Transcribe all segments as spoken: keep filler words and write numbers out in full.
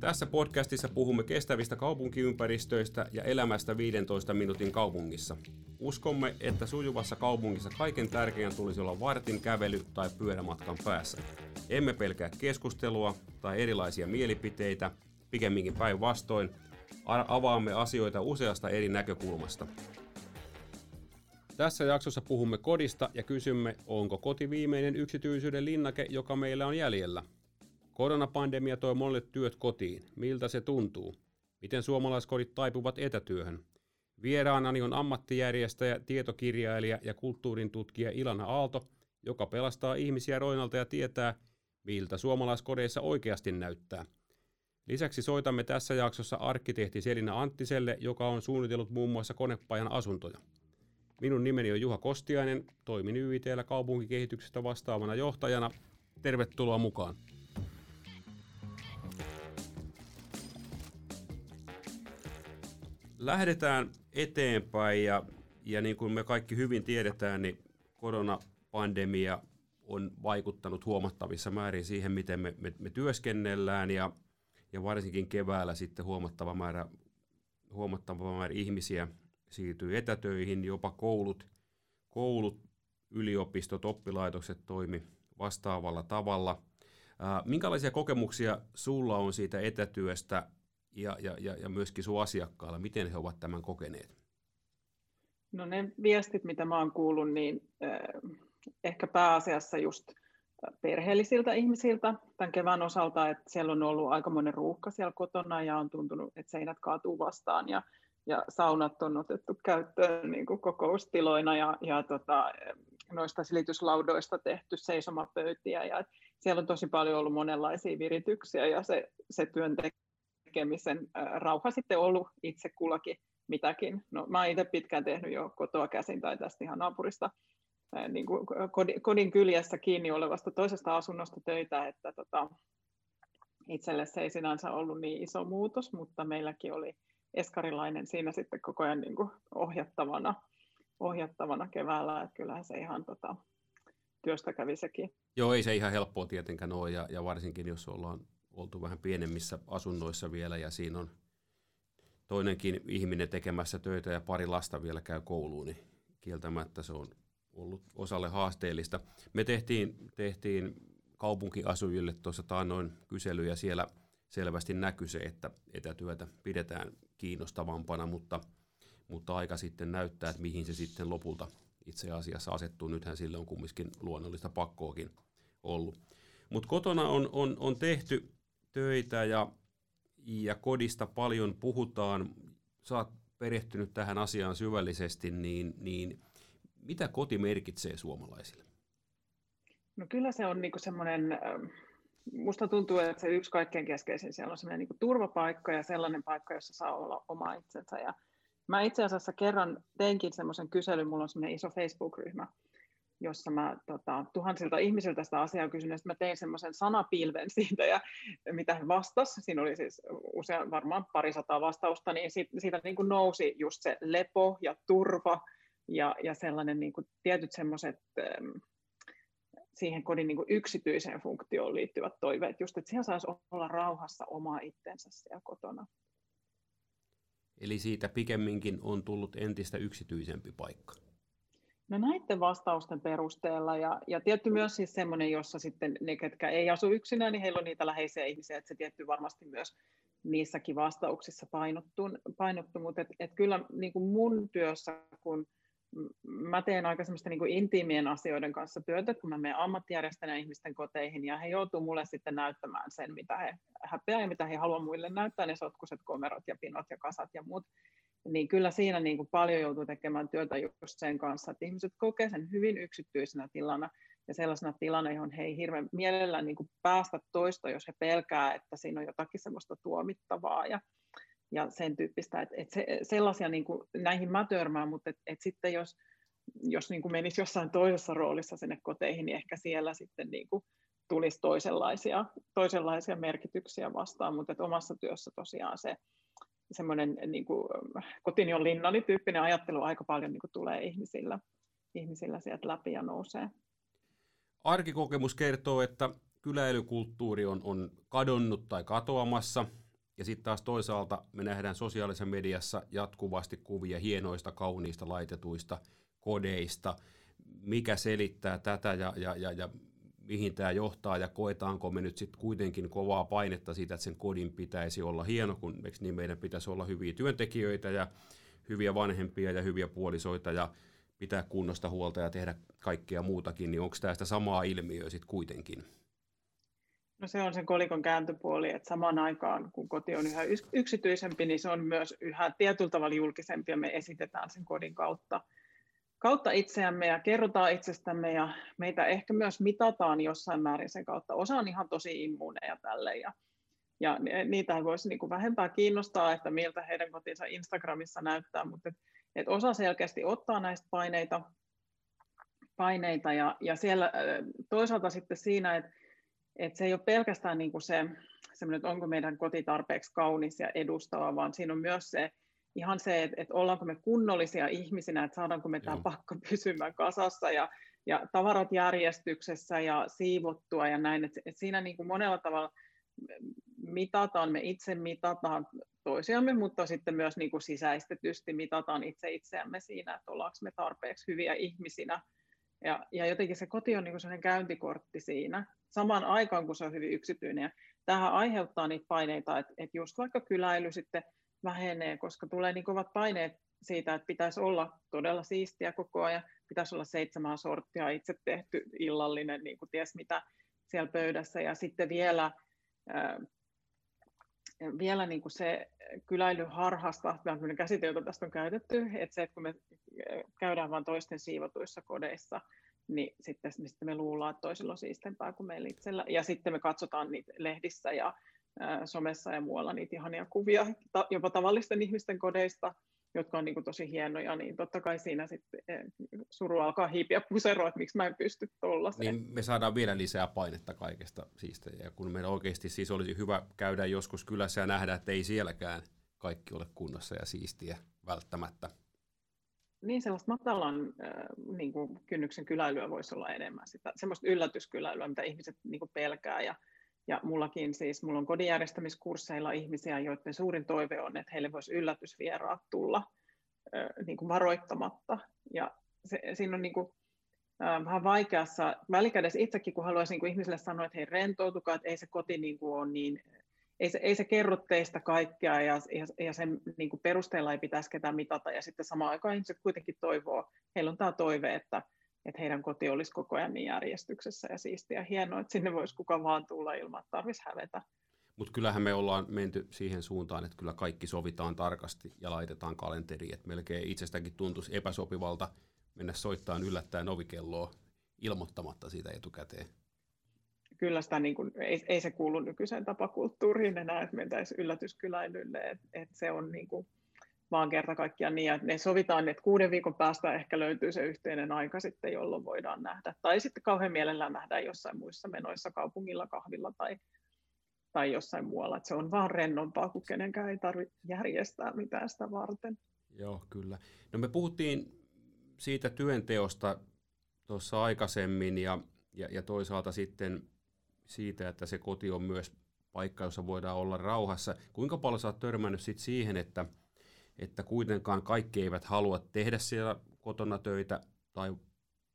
Tässä podcastissa puhumme kestävistä kaupunkiympäristöistä ja elämästä viidentoista minuutin kaupungissa. Uskomme, että sujuvassa kaupungissa kaiken tärkeän tulisi olla vartin kävely tai pyörämatkan päässä. Emme pelkää keskustelua tai erilaisia mielipiteitä, pikemminkin päinvastoin. Avaamme asioita useasta eri näkökulmasta. Tässä jaksossa puhumme kodista ja kysymme, onko koti viimeinen yksityisyyden linnake, joka meillä on jäljellä. Koronapandemia toi monelle työt kotiin. Miltä se tuntuu? Miten suomalaiskodit taipuvat etätyöhön? Vieraanani on ammattijärjestäjä, tietokirjailija ja kulttuurin tutkija Ilana Aalto, joka pelastaa ihmisiä roinalta ja tietää, miltä suomalaiskodeissa oikeasti näyttää. Lisäksi soitamme tässä jaksossa arkkitehti Selina Anttiselle, joka on suunnitellut muun muassa konepajan asuntoja. Minun nimeni on Juha Kostiainen, toimin Y I T:llä kaupunkikehityksestä vastaavana johtajana. Tervetuloa mukaan. Lähdetään eteenpäin ja, ja niin kuin me kaikki hyvin tiedetään, niin koronapandemia on vaikuttanut huomattavissa määrin siihen, miten me, me, me työskennellään ja, ja varsinkin keväällä sitten huomattava määrä, huomattava määrä ihmisiä siirtyy etätöihin, jopa koulut, koulut, yliopistot, oppilaitokset toimi vastaavalla tavalla. Ää, minkälaisia kokemuksia sulla on siitä etätyöstä? Ja, ja, ja myöskin sun asiakkailla, miten he ovat tämän kokeneet? No ne viestit, mitä mä oon kuullut, niin äh, ehkä pääasiassa just perheellisiltä ihmisiltä tämän kevään osalta, että siellä on ollut aikamoinen ruuhka siellä kotona ja on tuntunut, että seinät kaatuu vastaan ja, ja saunat on otettu käyttöön niin kuin kokoustiloina ja, ja tota, noista silityslaudoista tehty seisomapöytiä ja siellä on tosi paljon ollut monenlaisia virityksiä ja se, se työntekijä tekemisen rauha sitten ollut itse kullakin mitäkin. No, mä oon itse pitkään tehnyt jo kotoa käsin tai tästä ihan naapurista niin kuin kodin kyljessä kiinni olevasta toisesta asunnosta töitä, että tota, itselle se ei sinänsä ollut niin iso muutos, mutta meilläkin oli eskarilainen siinä sitten koko ajan niin kuin ohjattavana, ohjattavana keväällä, että kyllähän se ihan tota, työstä kävi sekin. Joo, ei se ihan helppoa tietenkään ole ja, ja varsinkin jos ollaan oltu vähän pienemmissä asunnoissa vielä ja siinä on toinenkin ihminen tekemässä töitä ja pari lasta vielä käy kouluun, niin kieltämättä se on ollut osalle haasteellista. Me tehtiin, tehtiin kaupunkiasujille tuossa taannoin kyselyjä ja siellä selvästi näkyi se, että etätyötä pidetään kiinnostavampana, mutta, mutta aika sitten näyttää, että mihin se sitten lopulta itse asiassa asettuu. Nythän sille on kumminkin luonnollista pakkoakin ollut. Mutta kotona on, on, on tehty töitä ja, ja kodista paljon puhutaan. Sä oot perehtynyt tähän asiaan syvällisesti, niin, niin mitä koti merkitsee suomalaisille? No kyllä se on niinku semmoinen, musta tuntuu, että se yksi kaikkein keskeisin siellä on semmoinen niinku turvapaikka ja sellainen paikka, jossa saa olla oma itsensä. Ja mä itse asiassa kerran teinkin semmoisen kyselyn, mulla on semmoinen iso Facebook-ryhmä, jossa mä tota, tuhansilta ihmisiltä sitä asiaa kysyin, ja sitten mä tein semmoisen sanapilven siitä, ja mitä he vastasivat. Siinä oli siis usein varmaan parisataa vastausta, niin siitä, siitä niin kuin nousi just se lepo ja turva, ja, ja sellainen niin kuin tietyt semmoiset siihen kodin niin kuin yksityiseen funktioon liittyvät toiveet, just että siellä saisi olla rauhassa oma itsensä siellä kotona. Eli siitä pikemminkin on tullut entistä yksityisempi paikka. No näiden vastausten perusteella ja, ja tietty myös siis semmoinen, jossa sitten ne, ketkä ei asu yksinään, niin heillä on niitä läheisiä ihmisiä, että se tietty varmasti myös niissäkin vastauksissa painottu, mutta et, et kyllä niin kuin mun työssä, kun mä teen aika semmoista niin kuin intiimien asioiden kanssa työtä, kun mä menen ammattijärjestäjänä ihmisten koteihin ja he joutuu mulle sitten näyttämään sen, mitä he häpeää ja mitä he haluaa muille näyttää, ne sotkuset komerot ja pinot ja kasat ja muut. Niin kyllä siinä niin kuin paljon joutuu tekemään työtä just sen kanssa, että ihmiset kokee sen hyvin yksityisenä tilana ja sellaisena tilana, johon he ei hirveän mielellään niin kuin päästä toista, jos he pelkää, että siinä on jotakin semmoista tuomittavaa ja, ja sen tyyppistä. Että, että se, sellaisia niin kuin, näihin mä törmään, mutta että, että sitten jos, jos niin kuin menisi jossain toisessa roolissa sinne koteihin, niin ehkä siellä sitten niin kuin tulisi toisenlaisia, toisenlaisia merkityksiä vastaan, mutta että omassa työssä tosiaan se semmoinen niin kuin kotini on linnani tyyppinen ajattelu aika paljon niin kuin tulee ihmisillä, ihmisillä sieltä läpi ja nousee. Arkikokemus kertoo, että kyläilykulttuuri on, on kadonnut tai katoamassa. Ja sitten taas toisaalta me nähdään sosiaalisessa mediassa jatkuvasti kuvia hienoista, kauniista, laitetuista kodeista. Mikä selittää tätä ja, ja, ja, ja mihin tämä johtaa ja koetaanko me nyt sitten kuitenkin kovaa painetta siitä, että sen kodin pitäisi olla hieno, kun niin meidän pitäisi olla hyviä työntekijöitä ja hyviä vanhempia ja hyviä puolisoita ja pitää kunnosta huolta ja tehdä kaikkea muutakin, niin onko tämä sitä samaa ilmiöä sitten kuitenkin? No se on sen kolikon kääntöpuoli, että samaan aikaan kun koti on yhä yksityisempi, niin se on myös yhä tietyllä tavalla julkisempi ja me esitetään sen kodin kautta, kautta itseämme ja kerrotaan itsestämme ja meitä ehkä myös mitataan jossain määrin sen kautta. Osa on ihan tosi immuuneja tälle ja, ja niitä voisi niin kuin vähempää kiinnostaa, että miltä heidän kotinsa Instagramissa näyttää, mutta et, et osa selkeästi ottaa näistä paineita, paineita ja, ja siellä toisaalta sitten siinä, että että se ei ole pelkästään niin kuin se, semmoinen, että onko meidän koti tarpeeksi kaunis ja edustava, vaan siinä on myös se, ihan se, että, että ollaanko me kunnollisia ihmisinä, että saadaanko me tämä pakko pysymään kasassa ja, ja tavarat järjestyksessä ja siivottua ja näin. Että, että siinä niin kuin monella tavalla mitataan, me itse mitataan toisiamme, mutta sitten myös niin kuin sisäistetysti mitataan itse itseämme siinä, että ollaanko me tarpeeksi hyviä ihmisinä. Ja, ja jotenkin se koti on niin kuin sellainen käyntikortti siinä, samaan aikaan kun se on hyvin yksityinen. Ja tämähän aiheuttaa niitä paineita, että, että just vaikka kyläily sitten vähenee, koska tulee niin kovat paineet siitä, että pitäisi olla todella siistiä koko ajan, pitäisi olla seitsemän sorttia itse tehty illallinen, niin kuin ties mitä siellä pöydässä. Ja sitten vielä, ää, vielä niin kuin se kyläilyharhasta, tämmöinen käsite, jota tästä on käytetty, että se, että kun me käydään vain toisten siivotuissa kodeissa, niin sitten me luullaan, että toisilla on siistempää kuin meillä itsellä. Ja sitten me katsotaan niitä lehdissä ja somessa ja muualla niitä ihania kuvia, jopa tavallisten ihmisten kodeista, jotka on niin kuin tosi hienoja, niin totta kai siinä sitten suru alkaa hiipiä puseroa, että miksi mä en pysty tuollaiseen. Niin me saadaan vielä lisää painetta kaikesta siistejä, ja kun meillä oikeasti siis olisi hyvä käydä joskus kylässä ja nähdä, että ei sielläkään kaikki ole kunnossa ja siistiä välttämättä. Niin sellaista matalan äh, niin kuin kynnyksen kyläilyä voisi olla enemmän, sitä, semmoista yllätyskyläilyä, mitä ihmiset niin kuin pelkää. Ja, ja mullakin siis, mulla on kodin järjestämiskursseilla ihmisiä, joiden suurin toive on, että heille voisi yllätysvieraat tulla äh, niin kuin varoittamatta. Ja se, siinä on niin kuin, äh, vähän vaikeassa, välikädessä itsekin, kun haluaisin niin kuin ihmisille sanoa, että hei rentoutukaa, että ei se koti niin kuin ole niin... Ei se, ei se kerro teistä kaikkea ja, ja, ja sen niin kuin perusteella ei pitäisi ketään mitata. Ja sitten samaan aikaan ihmiset kuitenkin toivoo, heillä on tämä toive, että, että heidän koti olisi koko ajan niin järjestyksessä ja siistiä ja hienoa, että sinne voisi kuka vaan tulla ilman, että tarvitsisi hävetä. Mutta kyllähän me ollaan menty siihen suuntaan, että kyllä kaikki sovitaan tarkasti ja laitetaan kalenteriin. Et melkein itsestäänkin tuntuisi epäsopivalta mennä soittamaan yllättäen ovikelloa ilmoittamatta siitä etukäteen. Kyllä sitä niin kuin, ei, ei se kuulu nykyiseen tapakulttuuriin enää, että mentäisiin yllätyskyläilylle, että et se on niin kuin vaan kerta kaikkiaan niin, että ne sovitaan, että kuuden viikon päästä ehkä löytyy se yhteinen aika sitten, jolloin voidaan nähdä. Tai sitten kauhean mielellään nähdään jossain muissa menoissa, kaupungilla, kahvilla tai, tai jossain muualla. Että se on vaan rennompaa, kun kenenkään ei tarvitse järjestää mitään sitä varten. Joo, kyllä. No me puhuttiin siitä työnteosta tuossa aikaisemmin ja, ja, ja toisaalta sitten... siitä, että se koti on myös paikka, jossa voidaan olla rauhassa. Kuinka paljon sä oot törmännyt sit siihen, että, että kuitenkaan kaikki eivät halua tehdä siellä kotona töitä tai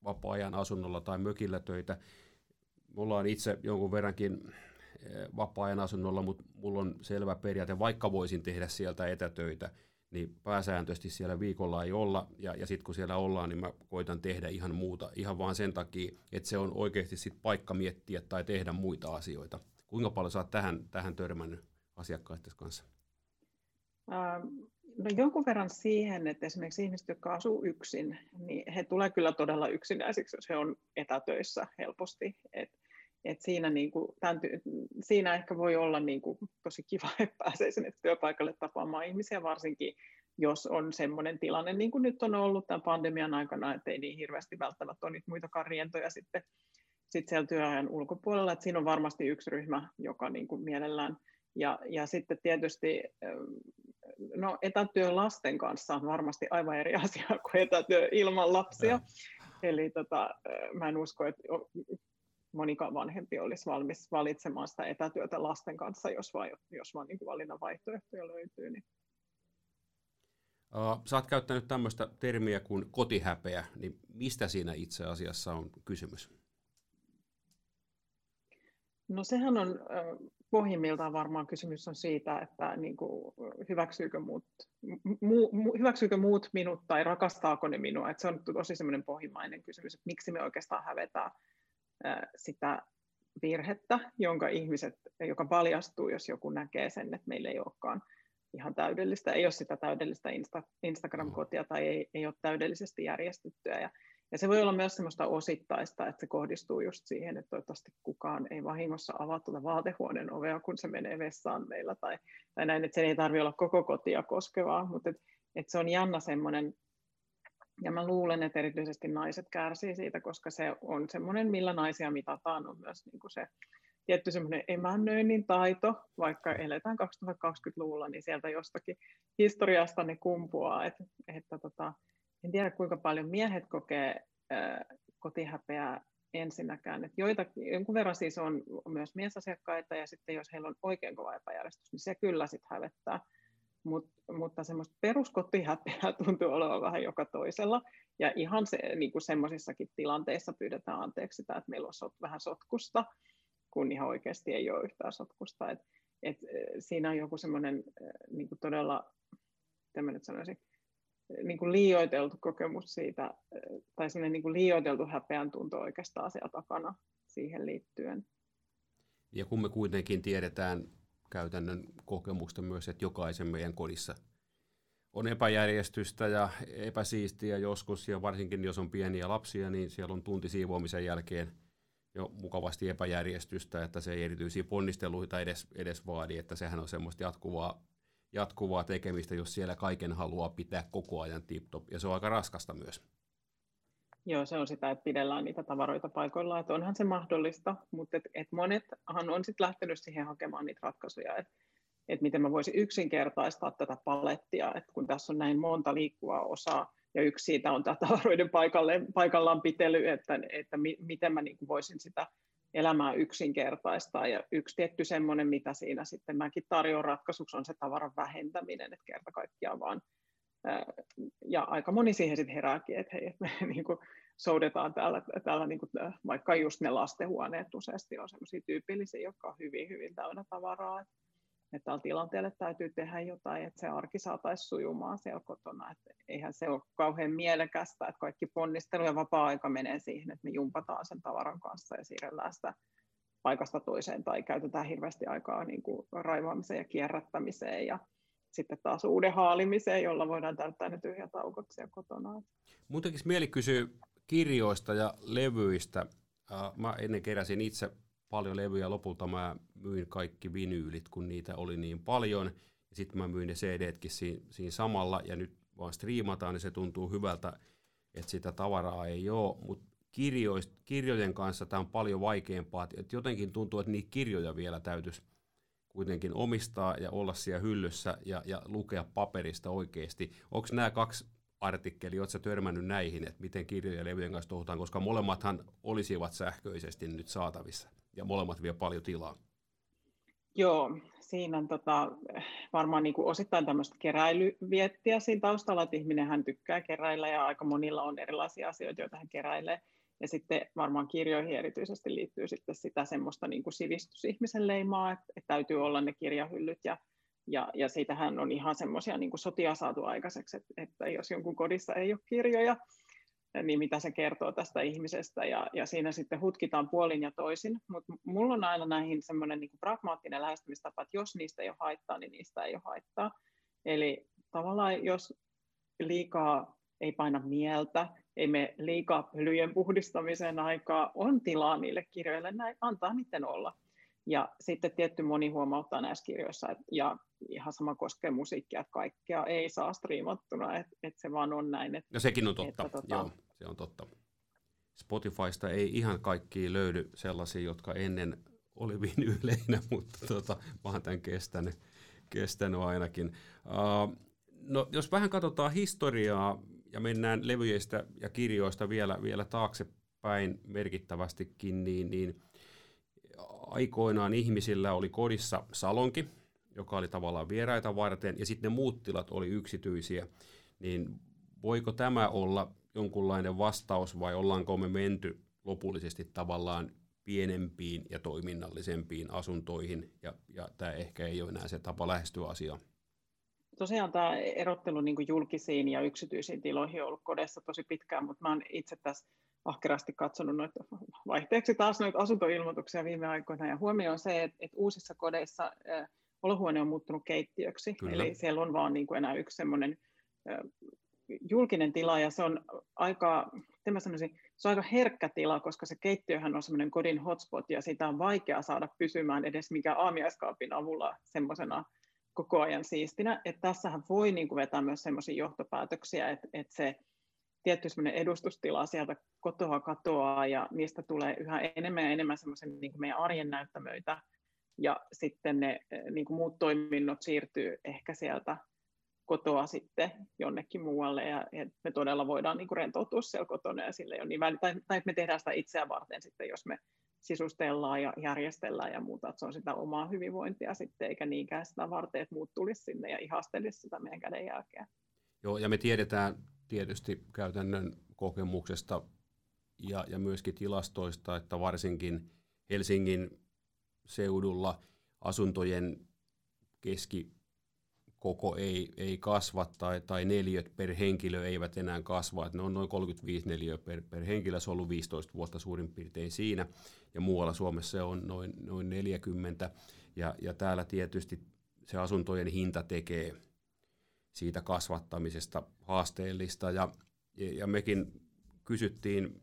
vapaa-ajan asunnolla tai mökillä töitä? Me ollaan itse jonkun verrankin vapaa-ajan asunnolla, mutta mulla on selvä periaate, vaikka voisin tehdä sieltä etätöitä, niin pääsääntöisesti siellä viikolla ei olla, ja, ja sitten kun siellä ollaan, niin mä koitan tehdä ihan muuta, ihan vaan sen takia, että se on oikeasti sit paikka miettiä tai tehdä muita asioita. Kuinka paljon sä oot tähän, tähän törmännyt asiakkaiden kanssa? No jonkun verran siihen, että esimerkiksi ihmiset, jotka asuu yksin, niin he tulee kyllä todella yksinäisiksi, jos he on etätöissä helposti, että Et siinä, niinku, tämän, siinä ehkä voi olla niinku tosi kiva, että pääsee sinne työpaikalle tapaamaan ihmisiä, varsinkin jos on semmoinen tilanne, niin kuin nyt on ollut tämän pandemian aikana, ettei niin hirveästi välttämättä ole niitä muitakaan rientoja sitten sit siellä työajan ulkopuolella. Et siinä on varmasti yksi ryhmä, joka niinku mielellään. Ja, ja sitten tietysti no, etätyö lasten kanssa on varmasti aivan eri asia kuin etätyö ilman lapsia. Eli tota, mä en usko, että... monikaan vanhempi olisi valmis valitsemaan sitä etätyötä lasten kanssa, jos vaan, jos vaan niin kuin valinnan vaihtoehtoja löytyy. Niin. Uh, sä oot käyttänyt tämmöistä termiä kuin kotihäpeä, niin mistä siinä itse asiassa on kysymys? No sehän on uh, pohjimmiltaan varmaan kysymys on siitä, että niin kuin, hyväksyykö, muut, mu, mu, hyväksyykö muut minut tai rakastaako ne minua. Et se on tosi semmoinen pohjimmainen kysymys, että miksi me oikeastaan hävetään sitä virhettä, jonka ihmiset, joka paljastuu, jos joku näkee sen, että meillä ei olekaan ihan täydellistä, ei ole sitä täydellistä Insta, Instagram-kotia tai ei, ei ole täydellisesti järjestettyä. Ja, ja se voi olla myös semmoista osittaista, että se kohdistuu just siihen, että toivottavasti kukaan ei vahingossa avaa tuota vaatehuoneen ovea, kun se menee vessaan meillä tai, tai näin, että sen ei tarvitse olla koko kotia koskevaa, mutta et, et se on jännä semmoinen. Ja mä luulen, että erityisesti naiset kärsii siitä, koska se on semmoinen, millä naisia mitataan, on myös niin kuin se tietty semmoinen emännöinnin taito, vaikka eletään kaksituhattakaksikymmentäluvulla, niin sieltä jostakin historiasta ne kumpuaa. Et, että tota, en tiedä, kuinka paljon miehet kokee ää, kotihäpeää ensinnäkään. Et joitakin, jonkun verran siis on myös miesasiakkaita, ja sitten jos heillä on oikein kova epäjärjestys, niin se kyllä sitten hävettää. Mut, mutta semmoista peruskotihäpeää tuntuu olevan vähän joka toisella. Ja ihan se, niin kuin semmoisissakin tilanteissa pyydetään anteeksi sitä, että meillä on sot, vähän sotkusta, kun ihan oikeasti ei ole yhtään sotkusta. Et, et, siinä on joku semmoinen niin kuin todella, mitä mä nyt sanoisin, niin kuin liioiteltu kokemus siitä, tai semmoinen niin kuin liioiteltu häpeän tunto oikeastaan siellä takana siihen liittyen. Ja kun me kuitenkin tiedetään käytännön kokemusta myös, että jokaisen meidän kodissa on epäjärjestystä ja epäsiistiä joskus, ja varsinkin jos on pieniä lapsia, niin siellä on tunti siivoamisen jälkeen jo mukavasti epäjärjestystä, että se ei erityisiä ponnisteluita edes, edes vaadi, että sehän on semmoista jatkuvaa, jatkuvaa tekemistä, jos siellä kaiken haluaa pitää koko ajan tip-top, ja se on aika raskasta myös. Joo, se on sitä, että pidellään niitä tavaroita paikoillaan, että onhan se mahdollista, mutta et, et monethan on sitten lähtenyt siihen hakemaan niitä ratkaisuja, että et miten mä voisin yksinkertaistaa tätä palettia, että kun tässä on näin monta liikkuvaa osaa, ja yksi siitä on tämä tavaroiden paikalle, paikallaan pitely, että, että mi, miten mä niinku voisin sitä elämää yksinkertaistaa, ja yksi tietty semmoinen, mitä siinä sitten mäkin tarjoan ratkaisuksi, on se tavaran vähentäminen, että kerta kaikkiaan vaan. Ja aika moni siihen sitten herääkin, että hei, me niinku soudetaan täällä, täällä niinku, vaikka just ne lastenhuoneet useasti on sellaisia tyypillisiä, jotka on hyvin, hyvin täynnä tavaraa. Että tällä tilanteella täytyy tehdä jotain, että se arki saataisiin sujumaan siellä kotona. Et eihän se ole kauhean mielekästä, että kaikki ponnistelu ja vapaa-aika menee siihen, että me jumpataan sen tavaran kanssa ja siirrellään sitä paikasta toiseen tai käytetään hirveästi aikaa niinku raivaamiseen ja kierrättämiseen ja sitten taas uuden haalimiseen, jolla voidaan täyttää ne tyhjät aukot siellä kotona. Mun tekisi mieli kysyä kirjoista ja levyistä. Mä ennen keräsin itse paljon levyjä. Lopulta mä myin kaikki vinyylit, kun niitä oli niin paljon. Sitten mä myin ne C D:tkin siinä, siinä samalla, ja nyt vaan striimataan, niin se tuntuu hyvältä, että sitä tavaraa ei ole. Mutta kirjojen kanssa tämä on paljon vaikeampaa. Et jotenkin tuntuu, että niitä kirjoja vielä täytyisi kuitenkin omistaa ja olla siellä hyllyssä ja, ja lukea paperista oikeasti. Onko nämä kaksi artikkelia, oletko sä törmännyt näihin, että miten kirjojen ja levyjen kanssa touhutaan, koska molemmathan olisivat sähköisesti nyt saatavissa ja molemmat vie paljon tilaa? Joo, siinä on tota, varmaan niin kuin osittain tämmöistä keräilyviettiä siinä taustalla, että ihminenhän tykkää keräillä ja aika monilla on erilaisia asioita, joita hän keräilee. Ja sitten varmaan kirjoihin erityisesti liittyy sitten sitä semmoista niin kuin sivistysihmisen leimaa, että, että täytyy olla ne kirjahyllyt, ja, ja, ja siitähän on ihan semmoisia niin kuin sotia saatu aikaiseksi, että, että jos jonkun kodissa ei ole kirjoja, niin mitä se kertoo tästä ihmisestä, ja, ja siinä sitten hutkitaan puolin ja toisin, mutta mulla on aina näihin semmoinen niin kuin pragmaattinen lähestymistapa, että jos niistä ei ole haittaa, niin niistä ei ole haittaa, eli tavallaan jos liikaa ei paina mieltä, ei me liikaa pölyjen puhdistamiseen aikaa, on tilaa niille kirjoille, näin antaa niiden olla. Ja sitten tietty moni huomauttaa näissä kirjoissa, että, ja ihan sama koskee musiikkia, että kaikkea ei saa striimattuna, että, että se vaan on näin. Että, no sekin on totta, että, tota... joo, se on totta. Spotifysta ei ihan kaikkia löydy sellaisia, jotka ennen oli vinyyleinä, mutta tota, mä oon tämän kestänyt, kestänyt ainakin. Uh, no jos vähän katsotaan historiaa, ja mennään levyistä ja kirjoista vielä, vielä taakse, päin merkittävästikin, niin, niin aikoinaan ihmisillä oli kodissa salonki, joka oli tavallaan vieraita varten, ja sitten ne muut tilat oli yksityisiä, niin voiko tämä olla jonkunlainen vastaus, vai ollaanko me menty lopullisesti tavallaan pienempiin ja toiminnallisempiin asuntoihin, ja, ja tämä ehkä ei ole enää se tapa lähestyä asiaa? Tosiaan tämä erottelu niin kuin julkisiin ja yksityisiin tiloihin on ollut kodessa tosi pitkään, mutta mä oon itse tässä ahkerasti katsonut noita, vaihteeksi taas noita asuntoilmoituksia viime aikoina, ja huomio on se, että, että uusissa kodeissa äh, olohuone on muuttunut keittiöksi, Kyllä. eli siellä on vaan niin kuin enää yksi semmoinen äh, julkinen tila, ja se on aika, se on aika herkkä tila, koska se keittiöhän on semmoinen kodin hotspot, ja sitä on vaikea saada pysymään edes minkään aamiaiskaapin avulla semmoisena koko ajan siistinä. Että tässähän voi niin kuin vetää myös semmoisia johtopäätöksiä, että, että se tietty semmoinen edustustila sieltä kotoa katoaa, ja niistä tulee yhä enemmän ja enemmän semmoisen niin kuin meidän arjen näyttämöitä, ja sitten ne niin kuin muut toiminnot siirtyy ehkä sieltä kotoa sitten jonnekin muualle, ja me todella voidaan niin kuin rentoutua siellä kotona, ja sille ei ole niin väliä, tai, tai me tehdään sitä itseä varten sitten, jos me sisustellaan ja järjestellään ja muuta, että se on sitä omaa hyvinvointia sitten, eikä niinkään sitä varten, että muut tulisi sinne ja ihastelisi sitä meidän käden jälkeen. Joo, ja me tiedetään tietysti käytännön kokemuksesta ja, ja myöskin tilastoista, että varsinkin Helsingin seudulla asuntojen keski koko ei, ei kasva tai, tai neliöt per henkilö eivät enää kasva. Että ne on noin kolmekymmentäviisi neliöä per, per henkilö, se on ollut viisitoista vuotta suurin piirtein siinä, ja muualla Suomessa se on noin, noin neljäkymmentä, ja, ja täällä tietysti se asuntojen hinta tekee siitä kasvattamisesta haasteellista, ja, ja mekin kysyttiin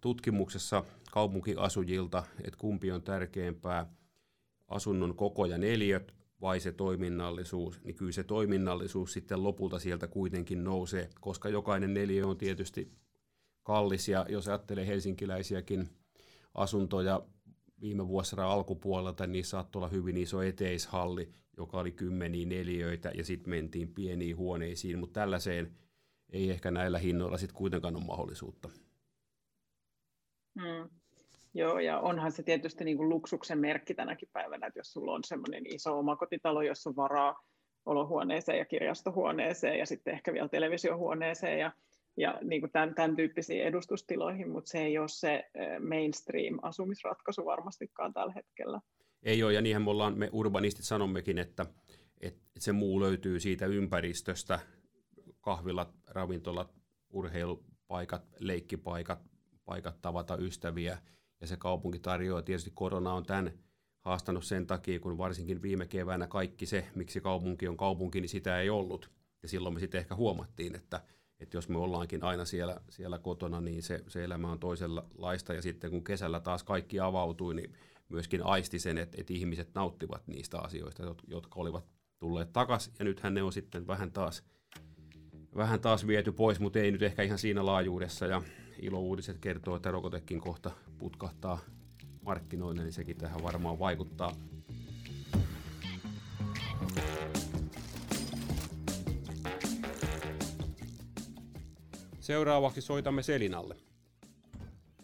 tutkimuksessa kaupunkiasujilta, että kumpi on tärkeämpää, asunnon koko ja neliöt, vai se toiminnallisuus, niin kyllä se toiminnallisuus sitten lopulta sieltä kuitenkin nousee, koska jokainen neliö on tietysti kallis, ja jos ajattelee helsinkiläisiäkin asuntoja viime vuosisadan alkupuolelta, niin saattoi olla hyvin iso eteishalli, joka oli kymmeniä neliöitä, ja sitten mentiin pieniin huoneisiin, mutta tällaiseen ei ehkä näillä hinnoilla sitten kuitenkaan ole mahdollisuutta. Mm. Joo, ja onhan se tietysti niin kuin luksuksen merkki tänäkin päivänä, että jos sulla on semmoinen iso omakotitalo, jossa on varaa olohuoneeseen ja kirjastohuoneeseen ja sitten ehkä vielä televisiohuoneeseen ja, ja niin kuin tämän, tämän tyyppisiin edustustiloihin, mutta se ei ole se mainstream-asumisratkaisu varmastikaan tällä hetkellä. Ei ole, ja niinhän me ollaan, me urbanistit sanommekin, että, että se muu löytyy siitä ympäristöstä, kahvilat, ravintolat, urheilupaikat, leikkipaikat, paikat tavata ystäviä. Ja se kaupunki tarjoaa, tietysti korona on tämän haastanut sen takia, kun varsinkin viime keväänä kaikki se, miksi kaupunki on kaupunki, niin sitä ei ollut. Ja silloin me sitten ehkä huomattiin, että, että jos me ollaankin aina siellä, siellä kotona, niin se, se elämä on toisenlaista. Ja sitten kun kesällä taas kaikki avautui, niin myöskin aisti sen, että, että ihmiset nauttivat niistä asioista, jotka olivat tulleet takaisin. Ja nythän ne on sitten vähän taas, vähän taas viety pois, mutta ei nyt ehkä ihan siinä laajuudessa. Ja Ilo-uutiset kertoo, että rokotekin kohta putkahtaa markkinoille, niin sekin tähän varmaan vaikuttaa. Seuraavaksi soitamme Selinalle.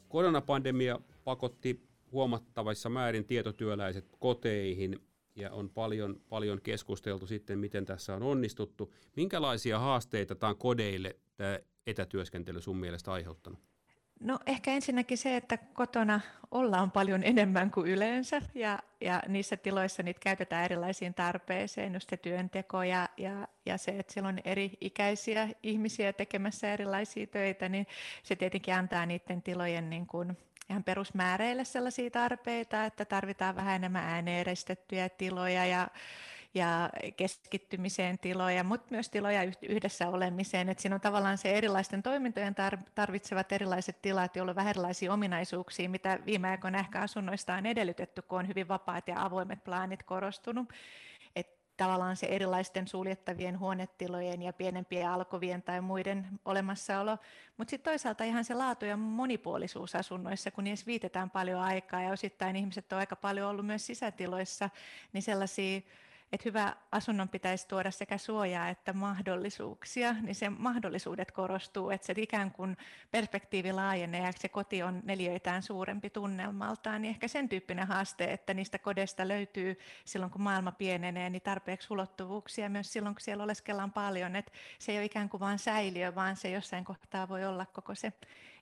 Koronapandemia pakotti huomattavissa määrin tietotyöläiset koteihin, ja on paljon, paljon keskusteltu sitten, miten tässä on onnistuttu. Minkälaisia haasteita tämä on kodeille tämä etätyöskentely sun mielestä aiheuttanut? No ehkä ensinnäkin se, että kotona ollaan paljon enemmän kuin yleensä, ja, ja niissä tiloissa niitä käytetään erilaisiin tarpeeseen, just se työnteko ja, ja, ja se, että siellä on eri ikäisiä ihmisiä tekemässä erilaisia töitä, niin se tietenkin antaa niiden tilojen niin kuin ihan perusmääreille sellaisia tarpeita, että tarvitaan vähän enemmän ääneeneristettyjä tiloja ja ja keskittymiseen tiloja, mutta myös tiloja yhdessä olemiseen. Et siinä on tavallaan se erilaisten toimintojen tarvitsevat erilaiset tilat, joilla on vähän erilaisia ominaisuuksia, mitä viime aikoina ehkä asunnoista on edellytetty, kun on hyvin vapaat ja avoimet plaanit korostunut. Tavallaan se erilaisten suljettavien huonetilojen ja pienempien alkovien tai muiden olemassaolo, mutta sitten toisaalta ihan se laatu ja monipuolisuus asunnoissa, kun niissä viitetään paljon aikaa ja osittain ihmiset on aika paljon ollut myös sisätiloissa, niin sellaisia että hyvä asunnon pitäisi tuoda sekä suojaa että mahdollisuuksia, niin se mahdollisuudet korostuu, että se ikään kuin perspektiivi laajenee ja se koti on neliöitään suurempi tunnelmaltaan, niin ehkä sen tyyppinen haaste, että niistä kodesta löytyy silloin, kun maailma pienenee, niin tarpeeksi ulottuvuuksia myös silloin, kun siellä oleskellaan paljon, että se ei ole ikään kuin vain säiliö, vaan se jossain kohtaa voi olla koko se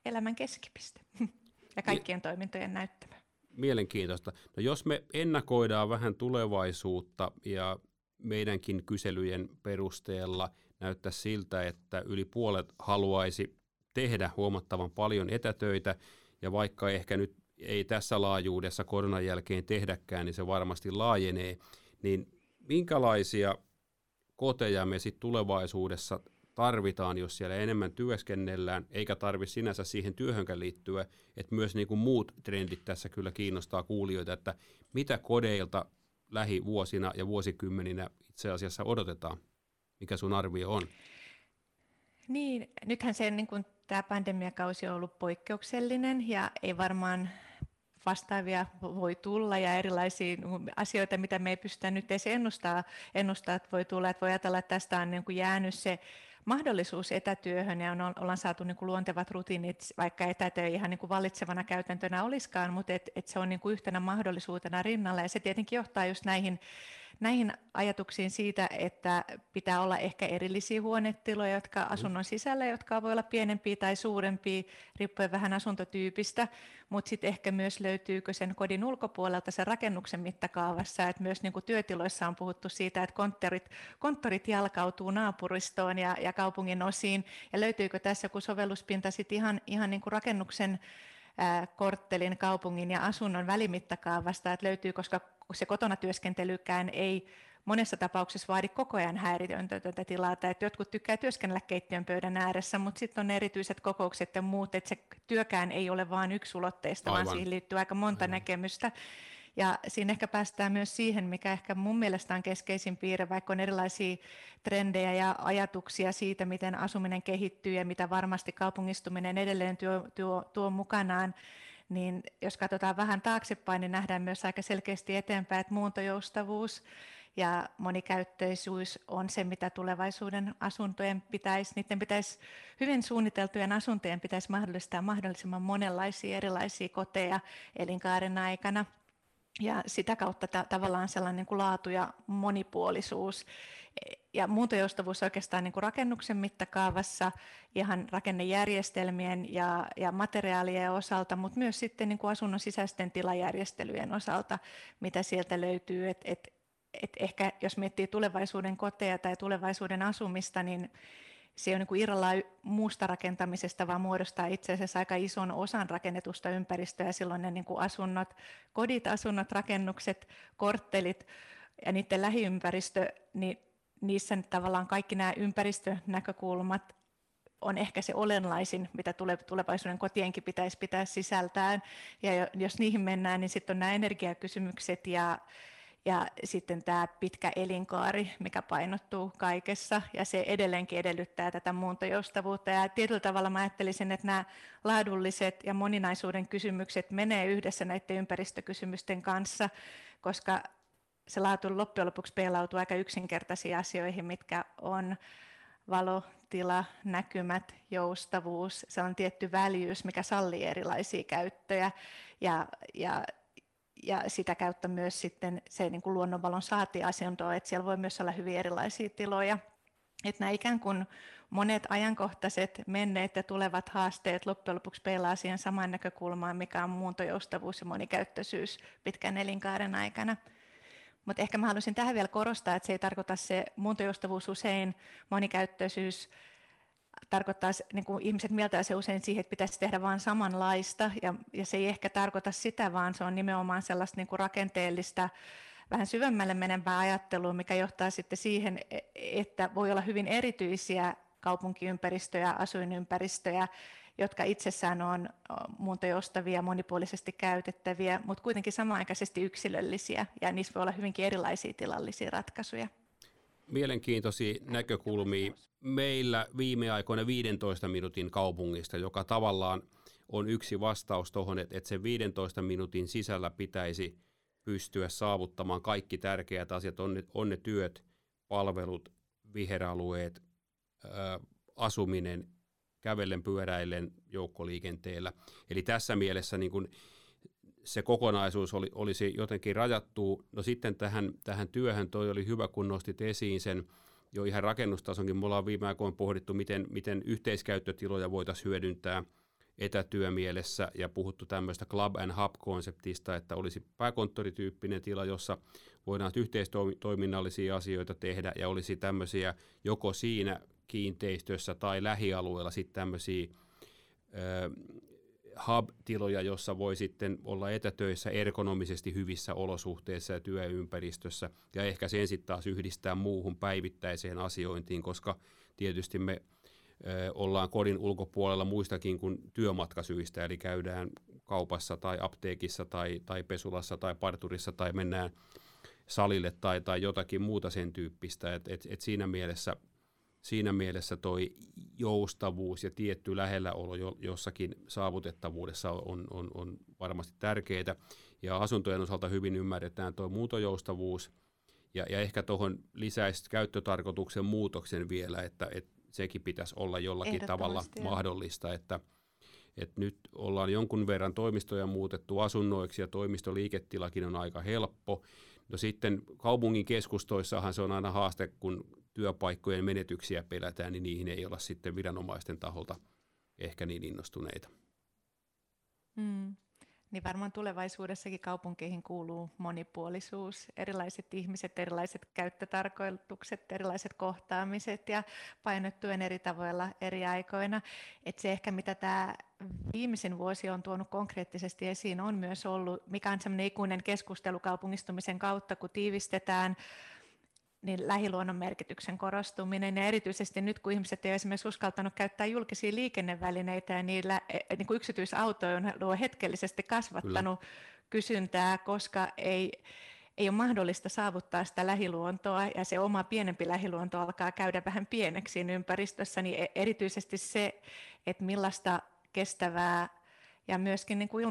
elämän keskipiste ja kaikkien niin. toimintojen näyttämä. Mielenkiintoista. No jos me ennakoidaan vähän tulevaisuutta ja meidänkin kyselyjen perusteella näyttää siltä, että yli puolet haluaisi tehdä huomattavan paljon etätöitä ja vaikka ehkä nyt ei tässä laajuudessa koronan jälkeen tehdäkään, niin se varmasti laajenee, niin minkälaisia koteja me sitten tulevaisuudessa tarvitaan, jos siellä enemmän työskennellään, eikä tarvitse sinänsä siihen työhönkään liittyä, että myös niin kuin muut trendit tässä kyllä kiinnostaa kuulijoita, että mitä kodeilta lähivuosina ja vuosikymmeninä itse asiassa odotetaan, mikä sun arvio on? Niin, nythän se, niin kuin tämä pandemiakausi on ollut poikkeuksellinen ja ei varmaan vastaavia voi tulla ja erilaisia asioita, mitä me ei pystytä nyt edes ennustaa, ennustaa että voi tulla, että voi ajatella, että tästä on niin kuin jäänyt se mahdollisuus etätyöhön ja on, ollaan saatu niin kuin luontevat rutiinit, vaikka etätyö ihan niin kuin vallitsevana käytäntönä olisikaan, mutta et, et se on niin kuin yhtenä mahdollisuutena rinnalla ja se tietenkin johtaa just näihin, näihin ajatuksiin siitä, että pitää olla ehkä erillisiä huonetiloja, jotka asunnon sisällä, jotka voi olla pienempiä tai suurempia, riippuen vähän asuntotyypistä, mutta sitten ehkä myös löytyykö sen kodin ulkopuolelta sen rakennuksen mittakaavassa, että myös niin kuin työtiloissa on puhuttu siitä, että konttorit, konttorit jalkautuu naapuristoon ja, ja kaupungin osiin, ja löytyykö tässä joku sovelluspinta sitten ihan, ihan niin kuin rakennuksen ää, korttelin, kaupungin ja asunnon välimittakaavasta, että löytyy, koska se kotona työskentelykään ei monessa tapauksessa vaadi koko ajan häiriötöntä tilaa, että jotkut tykkää työskennellä keittiön pöydän ääressä, mutta sitten on erityiset kokoukset ja muut, että se työkään ei ole vain yksulotteista, Aivan. vaan siihen liittyy aika monta Aivan. näkemystä. Ja siinä ehkä päästään myös siihen, mikä ehkä mun mielestä on keskeisin piirre, vaikka on erilaisia trendejä ja ajatuksia siitä, miten asuminen kehittyy ja mitä varmasti kaupungistuminen edelleen tuo, tuo, tuo mukanaan, niin jos katsotaan vähän taaksepäin, niin nähdään myös aika selkeästi eteenpäin, että muuntojoustavuus ja monikäyttöisyys on se, mitä tulevaisuuden asuntojen pitäisi, niiden pitäisi, hyvin suunniteltujen asuntojen pitäisi mahdollistaa mahdollisimman monenlaisia erilaisia koteja elinkaaren aikana. Ja sitä kautta ta- tavallaan sellainen niin kuin laatu ja monipuolisuus ja muuntojoustavuus oikeastaan niin kuin rakennuksen mittakaavassa, ihan rakennejärjestelmien ja, ja materiaalien osalta, mutta myös sitten niin kuin asunnon sisäisten tilajärjestelyjen osalta, mitä sieltä löytyy. Et, et, et ehkä jos miettii tulevaisuuden koteja tai tulevaisuuden asumista, niin se ei ole niin kuin irrallaan muusta rakentamisesta, vaan muodostaa itse asiassa aika ison osan rakennetusta ympäristöä. Ja silloin ne niin kuin asunnot, kodit, asunnot, rakennukset, korttelit ja niiden lähiympäristö, niin niissä tavallaan kaikki nämä ympäristönäkökulmat on ehkä se olennaisin, mitä tulevaisuuden kotienkin pitäisi pitää sisältään. Ja jos niihin mennään, niin sitten on nämä energiakysymykset ja Ja sitten tämä pitkä elinkaari, mikä painottuu kaikessa, ja se edelleenkin edellyttää tätä muuntojoustavuutta. Ja tietyllä tavalla mä ajattelisin, että nämä laadulliset ja moninaisuuden kysymykset menee yhdessä näiden ympäristökysymysten kanssa, koska se laatu loppujen lopuksi peilautuu aika yksinkertaisiin asioihin, mitkä on valo, tila, näkymät, joustavuus, se on tietty väljyys, mikä sallii erilaisia käyttöjä, ja, ja Ja sitä käyttää myös sitten se niin kuin luonnonvalon saati asuntoa, että siellä voi myös olla hyvin erilaisia tiloja. Että nämä ikään kuin monet ajankohtaiset menneet ja tulevat haasteet loppujen lopuksi peilaa siihen samaan näkökulmaan, mikä on muuntojoustavuus ja monikäyttöisyys pitkän elinkaaren aikana. Mutta ehkä mä haluaisin tähän vielä korostaa, että se ei tarkoita se muuntojoustavuus usein, monikäyttöisyys tarkoittaa, niin kuin ihmiset mieltää se usein siihen, että pitäisi tehdä vain samanlaista, ja, ja se ei ehkä tarkoita sitä, vaan se on nimenomaan sellaista niin kuin rakenteellista, vähän syvemmälle menevää ajattelua, mikä johtaa sitten siihen, että voi olla hyvin erityisiä kaupunkiympäristöjä, asuinympäristöjä, jotka itsessään on muuntojoustavia, monipuolisesti käytettäviä, mutta kuitenkin samanaikaisesti yksilöllisiä, ja niissä voi olla hyvinkin erilaisia tilallisia ratkaisuja. Mielenkiintoisia näkökulmia. Meillä viime aikoina viidentoista minuutin kaupungista, joka tavallaan on yksi vastaus tuohon, että, että sen viidentoista minuutin sisällä pitäisi pystyä saavuttamaan kaikki tärkeät asiat, on ne, on ne työt, palvelut, viheralueet, ää, asuminen, kävellen, pyöräillen, joukkoliikenteellä. Eli tässä mielessä niin kun se kokonaisuus oli, olisi jotenkin rajattu. No sitten tähän, tähän työhön toi oli hyvä, kun nostit esiin sen jo ihan rakennustasonkin. Me ollaan viime aikoina pohdittu, miten, miten yhteiskäyttötiloja voitaisiin hyödyntää etätyömielessä ja puhuttu tämmöistä club and hub-konseptista, että olisi pääkonttorityyppinen tila, jossa voidaan yhteistoiminnallisia asioita tehdä ja olisi tämmöisiä joko siinä kiinteistössä tai lähialueella sitten tämmöisiä ö, hub-tiloja, jossa voi sitten olla etätöissä ergonomisesti hyvissä olosuhteissa ja työympäristössä ja ehkä sen sitten taas yhdistää muuhun päivittäiseen asiointiin, koska tietysti me ollaan kodin ulkopuolella muistakin kuin työmatkasyistä, eli käydään kaupassa tai apteekissa tai, tai pesulassa tai parturissa tai mennään salille tai, tai jotakin muuta sen tyyppistä. Et, et, et siinä mielessä, siinä mielessä toi joustavuus ja tietty lähelläolo jo, jossakin saavutettavuudessa on, on, on varmasti tärkeää. Ja asuntojen osalta hyvin ymmärretään tuo muuntojoustavuus ja, ja ehkä tuohon lisäisi käyttötarkoituksen muutoksen vielä, että et, sekin pitäisi olla jollakin tavalla mahdollista, että, että nyt ollaan jonkun verran toimistoja muutettu asunnoiksi ja toimistoliiketilakin on aika helppo. No sitten kaupungin keskustoissahan se on aina haaste, kun työpaikkojen menetyksiä pelätään, niin niihin ei olla sitten viranomaisten taholta ehkä niin innostuneita. Mm. Niin varmaan tulevaisuudessakin kaupunkeihin kuuluu monipuolisuus, erilaiset ihmiset, erilaiset käyttötarkoitukset, erilaiset kohtaamiset ja painottuen eri tavoilla eri aikoina. Et se ehkä mitä tämä viimeisin vuosi on tuonut konkreettisesti esiin on myös ollut, mikä on sellainen ikuinen keskustelu kaupungistumisen kautta, kun tiivistetään, niin lähiluonnon merkityksen korostuminen ja erityisesti nyt, kun ihmiset eivät esimerkiksi uskaltanut käyttää julkisia liikennevälineitä ja niillä niin kuin yksityisautoja on hetkellisesti kasvattanut Kyllä. kysyntää, koska ei, ei ole mahdollista saavuttaa sitä lähiluontoa ja se oma pienempi lähiluonto alkaa käydä vähän pieneksi ympäristössä, niin erityisesti se, että millaista kestävää ja myöskin niin kuin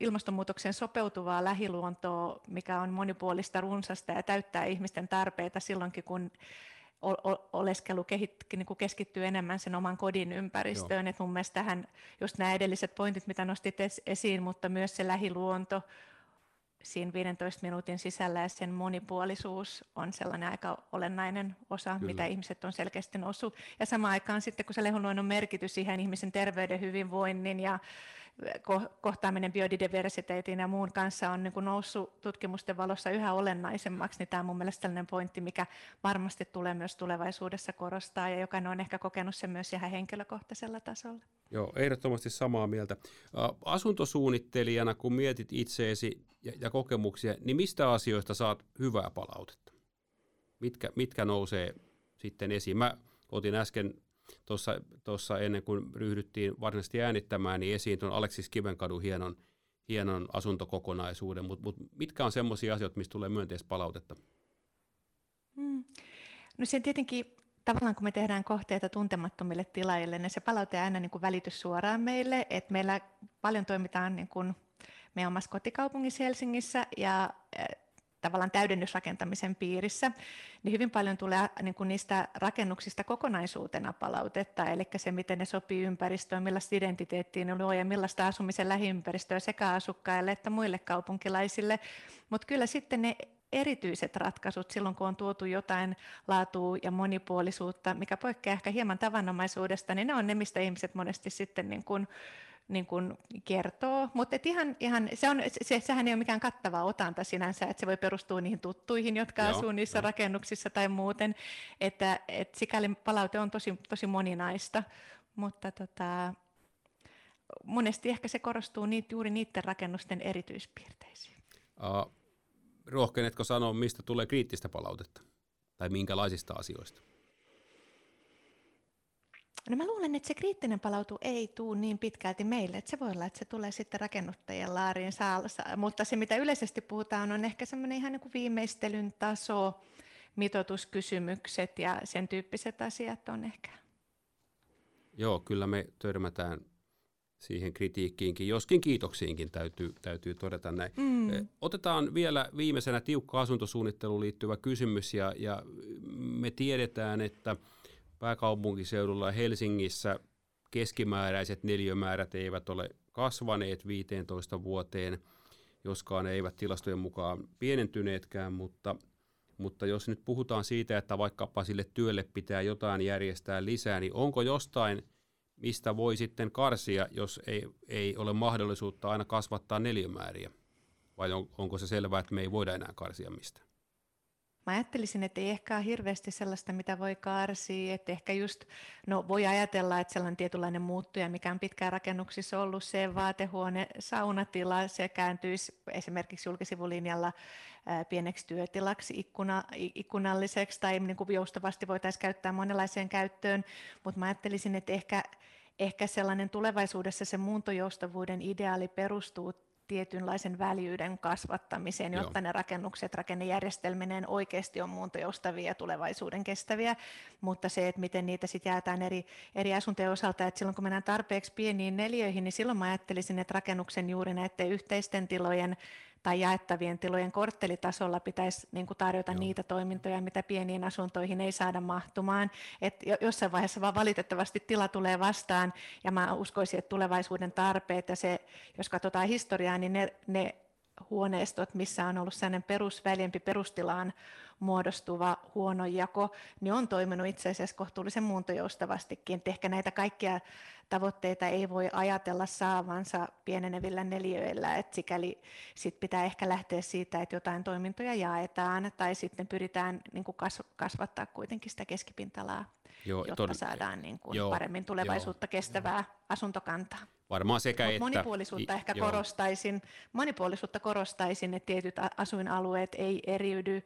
ilmastonmuutokseen sopeutuvaa lähiluontoa, mikä on monipuolista, runsasta ja täyttää ihmisten tarpeita silloinkin, kun oleskelu keskittyy enemmän sen oman kodin ympäristöön. Et mun mielestä tähän just nämä edelliset pointit, mitä nostit esiin, mutta myös se lähiluonto siinä viidentoista minuutin sisällä ja sen monipuolisuus on sellainen aika olennainen osa, Kyllä. mitä ihmiset on selkeästi noussut. Ja samaan aikaan sitten, kun se lähiluonnon merkitys siihen ihmisen terveyden, hyvinvoinnin ja kohtaaminen biodiversiteetin ja muun kanssa on niin kuin noussut tutkimusten valossa yhä olennaisemmaksi, niin tämä on mun mielestä sellainen pointti, mikä varmasti tulee myös tulevaisuudessa korostaa ja jokainen on ehkä kokenut sen myös ihan henkilökohtaisella tasolla. Joo, ehdottomasti samaa mieltä. Asuntosuunnittelijana, kun mietit itseesi ja, ja kokemuksia, niin mistä asioista saat hyvää palautetta? Mitkä, mitkä nousee sitten esiin? Mä otin äsken tuossa, tuossa ennen kuin ryhdyttiin varsinaisesti äänittämään, niin esiin tuon Aleksis Kiven kadun hienon, hienon asuntokokonaisuuden, mutta mut mitkä on semmoisia asioita, mistä tulee myönteistä palautetta? Hmm. No se tietenkin... Tavallaan kun me tehdään kohteita tuntemattomille tilaajille, niin se palaute aina niin kuin välitys suoraan meille, että meillä paljon toimitaan niin kuin meidän omassa kotikaupungissa Helsingissä ja tavallaan täydennysrakentamisen piirissä, niin hyvin paljon tulee niin kuin niistä rakennuksista kokonaisuutena palautetta, eli se miten ne sopii ympäristöön, millaista identiteettiä ne luo ja millaista asumisen lähiympäristöä sekä asukkaille että muille kaupunkilaisille, mutta kyllä sitten ne erityiset ratkaisut silloin, kun on tuotu jotain laatua ja monipuolisuutta, mikä poikkeaa ehkä hieman tavanomaisuudesta, niin ne on ne, mistä ihmiset monesti sitten niin kuin, niin kuin kertoo. Mutta ihan, ihan, se on, se, sehän ei ole mikään kattava otanta sinänsä, että se voi perustua niihin tuttuihin, jotka Joo, asuu niissä jo. rakennuksissa tai muuten. Että, et sikäli palaute on tosi, tosi moninaista, mutta tota, monesti ehkä se korostuu niitä, juuri niiden rakennusten erityispiirteisiin. Uh. Rohkenetko sanoa, mistä tulee kriittistä palautetta tai minkälaisista asioista? No mä luulen, että se kriittinen palautu ei tule niin pitkälti meille, että se voi olla, että se tulee sitten rakennuttajien laariin, mutta se mitä yleisesti puhutaan on ehkä semmoinen ihan niin kuin viimeistelyn taso, mitoituskysymykset ja sen tyyppiset asiat on ehkä. Joo, kyllä me törmätään siihen kritiikkiinkin, joskin kiitoksiinkin täytyy, täytyy todeta näin. Mm. Otetaan vielä viimeisenä tiukka asuntosuunnitteluun liittyvä kysymys, ja, ja me tiedetään, että pääkaupunkiseudulla ja Helsingissä keskimääräiset neliömäärät eivät ole kasvaneet viiteentoista vuoteen, joskaan eivät tilastojen mukaan pienentyneetkään, mutta, mutta jos nyt puhutaan siitä, että vaikkapa sille työlle pitää jotain järjestää lisää, niin onko jostain, mistä voi sitten karsia, jos ei, ei ole mahdollisuutta aina kasvattaa neliömääriä? Vai on, onko se selvää, että me ei voida enää karsia mistään? Mä ajattelisin, että ei ehkä ole hirveästi sellaista, mitä voi karsia, että ehkä just, no voi ajatella, että sellainen tietynlainen muuttuja, mikä on pitkään rakennuksissa ollut, se vaatehuone, saunatila, se kääntyisi esimerkiksi julkisivulinjalla pieneksi työtilaksi, ikkuna, ikkunalliseksi, tai niin kuin joustavasti voitaisiin käyttää monenlaiseen käyttöön, mutta mä ajattelisin, että ehkä, ehkä sellainen tulevaisuudessa se muuntojoustavuuden ideaali perustuu tietynlaisen väljyyden kasvattamiseen, jotta ne rakennukset rakennejärjestelmineen oikeasti on muuntojoustavia ja tulevaisuuden kestäviä, mutta se, että miten niitä sitten jaetaan eri, eri asuntojen osalta, että silloin kun mennään tarpeeksi pieniin neliöihin, niin silloin mä ajattelisin, että rakennuksen juuri näiden yhteisten tilojen tai jaettavien tilojen korttelitasolla pitäisi niin kuin tarjota Joo. niitä toimintoja, mitä pieniin asuntoihin ei saada mahtumaan. Et jossain vaiheessa vaan valitettavasti tila tulee vastaan, ja mä uskoisin, että tulevaisuuden tarpeet, ja se, jos katsotaan historiaa, niin ne, ne huoneistot, missä on ollut sellainen perusväljempi perustilaan muodostuva huonojako, niin on toiminut itse asiassa kohtuullisen muuntojoustavastikin. Et ehkä näitä kaikkia tavoitteita ei voi ajatella saavansa pienenevillä neliöillä, että sikäli sit pitää ehkä lähteä siitä, että jotain toimintoja jaetaan, tai sitten pyritään niin kuin kasvattaa kuitenkin sitä keskipintalaa, joo, jotta tod- saadaan niin kuin joo, paremmin tulevaisuutta joo, kestävää joo. asuntokantaa. Varmaan sekä että, monipuolisuutta i, ehkä joo. korostaisin, monipuolisuutta korostaisin, että tietyt asuinalueet ei eriydy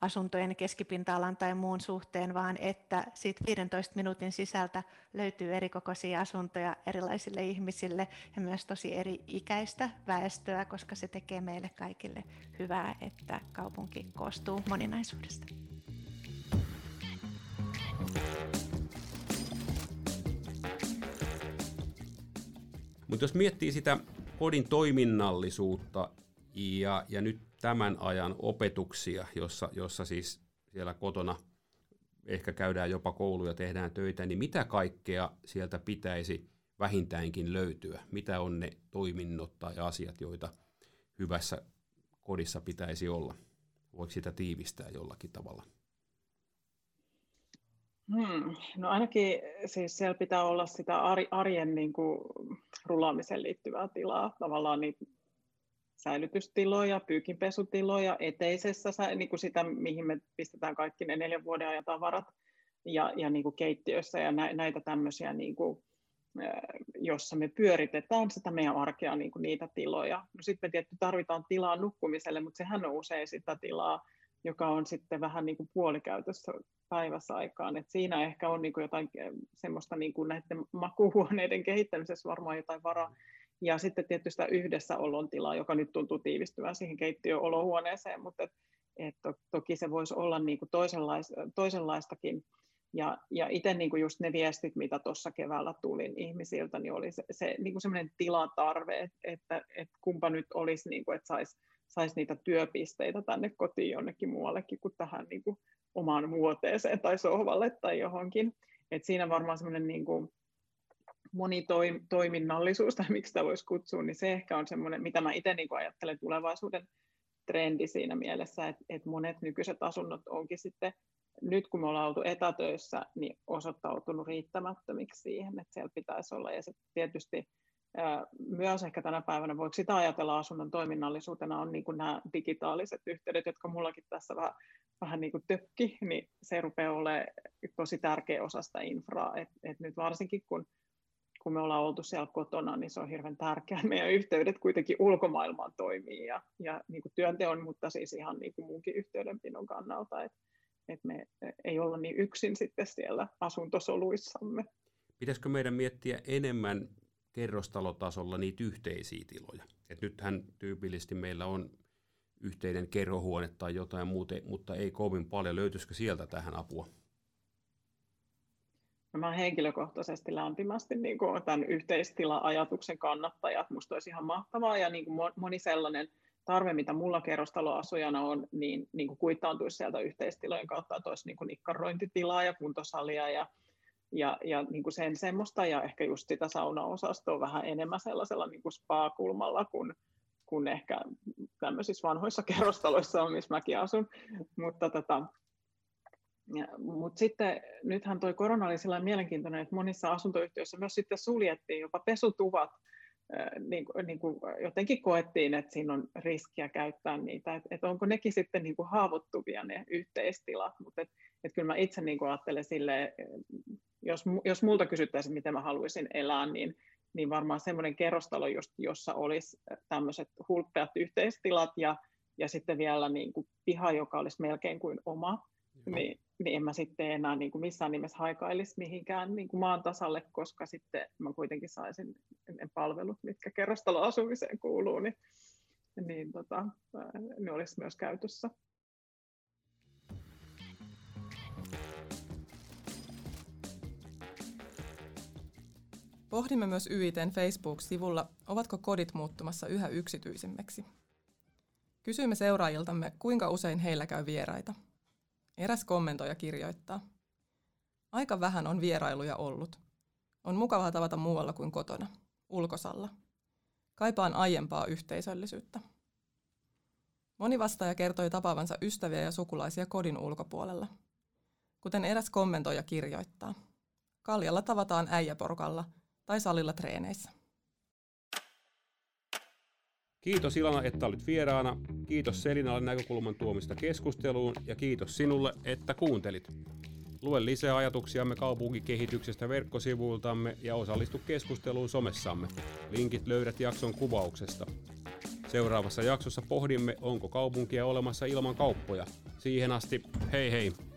asuntojen keskipinta-alan tai muun suhteen, vaan että siitä viidentoista minuutin sisältä löytyy erikokoisia asuntoja erilaisille ihmisille ja myös tosi eri ikäistä väestöä, koska se tekee meille kaikille hyvää, että kaupunki koostuu moninaisuudesta. Mutta jos miettii sitä kodin toiminnallisuutta ja, ja nyt tämän ajan opetuksia, jossa, jossa siis siellä kotona ehkä käydään jopa kouluja, tehdään töitä, niin mitä kaikkea sieltä pitäisi vähintäänkin löytyä? Mitä on ne toiminnot tai asiat, joita hyvässä kodissa pitäisi olla? Voiko sitä tiivistää jollakin tavalla? Hmm. No ainakin siis siellä pitää olla sitä arjen niin kuin rulaamiseen liittyvää tilaa, tavallaan niitä säilytystiloja, pyykinpesutiloja, eteisessä niin kuin sitä, mihin me pistetään kaikki ne neljän vuoden ajan tavarat, ja, ja niin kuin keittiössä ja näitä tämmöisiä, niin kuin, jossa me pyöritetään sitä meidän arkea, niin kuin niitä tiloja. No sitten me tietysti tarvitaan tilaa nukkumiselle, mutta sehän on usein sitä tilaa, joka on sitten vähän niin kuin puolikäytössä päivässä aikaan. Et siinä ehkä on niin kuin jotain semmoista niin kuin näiden makuuhuoneiden kehittämisessä varmaan jotain varaa. Ja sitten tietysti sitä yhdessäolon tilaa, joka nyt tuntuu tiivistyvän siihen keittiöolohuoneeseen, mutta et, et to, toki se voisi olla niin kuin toisenlais, toisenlaistakin. Ja, ja itse niin kuin just ne viestit, mitä tuossa keväällä tulin ihmisiltä, niin oli se, se niin kuin semmoinen tilatarve, että, että, että kumpa nyt olisi, niin kuin, että saisi sais niitä työpisteitä tänne kotiin jonnekin muuallekin kuin tähän niin kuin omaan vuoteeseen tai sohvalle tai johonkin. Et siinä varmaan semmoinen niin kuin monitoiminnallisuus, tai miksi sitä voisi kutsua, niin se ehkä on semmoinen, mitä mä itse niin ajattelen tulevaisuuden trendi siinä mielessä, että, että monet nykyiset asunnot onkin sitten, nyt kun me ollaan oltu etätöissä, niin osoittautunut riittämättömiksi siihen, että siellä pitäisi olla. Ja sitten tietysti myös ehkä tänä päivänä, voiko sitä ajatella asunnon toiminnallisuutena, on niin kuin nämä digitaaliset yhteydet, jotka mullakin tässä vähän, vähän niin kuin tökki, niin se rupeaa olemaan tosi tärkeä osa sitä infraa, että, että nyt varsinkin kun kun me ollaan oltu siellä kotona, niin se on hirveän tärkeää. Meidän yhteydet kuitenkin ulkomaailmaan toimii ja, ja niin kuin työnteon, mutta siis ihan niin kuin muunkin yhteydenpidon kannalta, että et me ei olla niin yksin sitten siellä asuntosoluissamme. Pitäisikö meidän miettiä enemmän kerrostalotasolla niitä yhteisiä tiloja? Et nythän tyypillisesti meillä on yhteinen kerrohuone tai jotain muuta, mutta ei kovin paljon. Löytyisikö sieltä tähän apua? No, mä henkilökohtaisesti lämpimästi niin kuin tämän yhteistila-ajatuksen kannattaja, että musta olisi ihan mahtavaa, ja niin kuin moni sellainen tarve, mitä mulla kerrostaloasujana on, niin, niin kuin kuittaantuisi sieltä yhteistilojen kautta, että olisi niin kuin nikkarointitilaa ja kuntosalia ja, ja, ja niin kuin sen semmoista, ja ehkä just sitä saunaosastoa vähän enemmän sellaisella niin kuin spa-kulmalla kuin, kuin ehkä tämmöisissä vanhoissa kerrostaloissa on, missä mäkin asun, mutta tota, mutta sitten nythän tuo korona oli sillä mielenkiintoinen, että monissa asuntoyhtiöissä myös sitten suljettiin jopa pesutuvat, niin, niin kuin jotenkin koettiin, että siinä on riskiä käyttää niitä, että et onko nekin sitten niin kuin haavoittuvia ne yhteistilat, mutta että et kyllä mä itse niin kuin ajattelen silleen, jos, jos multa kysyttäisiin, miten mä haluaisin elää, niin, niin varmaan semmoinen kerrostalo, just, jossa olisi tämmöiset hulppeat yhteistilat ja, ja sitten vielä niin kuin piha, joka olisi melkein kuin oma, niin, niin en mä sitten enää niin kuin missään nimessä haikailisi mihinkään niin kuin maan tasalle, koska sitten mä kuitenkin saisin ne palvelut, mitkä kerrostaloasumiseen kuuluu, niin, niin tota, ne olisi myös käytössä. Pohdimme myös Y I T:n Facebook-sivulla, ovatko kodit muuttumassa yhä yksityisemmiksi. Kysyimme seuraajiltamme, kuinka usein heillä käy vieraita. Eräs kommentoija kirjoittaa. Aika vähän on vierailuja ollut. On mukavaa tavata muualla kuin kotona, ulkosalla. Kaipaan aiempaa yhteisöllisyyttä. Moni vastaaja kertoi tapaavansa ystäviä ja sukulaisia kodin ulkopuolella. Kuten eräs kommentoija kirjoittaa. Kaljalla tavataan äijäporukalla tai salilla treeneissä. Kiitos Ilana, että olit vieraana. Kiitos Selinalle näkökulman tuomista keskusteluun ja kiitos sinulle, että kuuntelit. Lue lisää ajatuksiamme kaupunkikehityksestä verkkosivuiltamme ja osallistu keskusteluun somessamme. Linkit löydät jakson kuvauksesta. Seuraavassa jaksossa pohdimme, onko kaupunkia olemassa ilman kauppoja. Siihen asti, hei hei!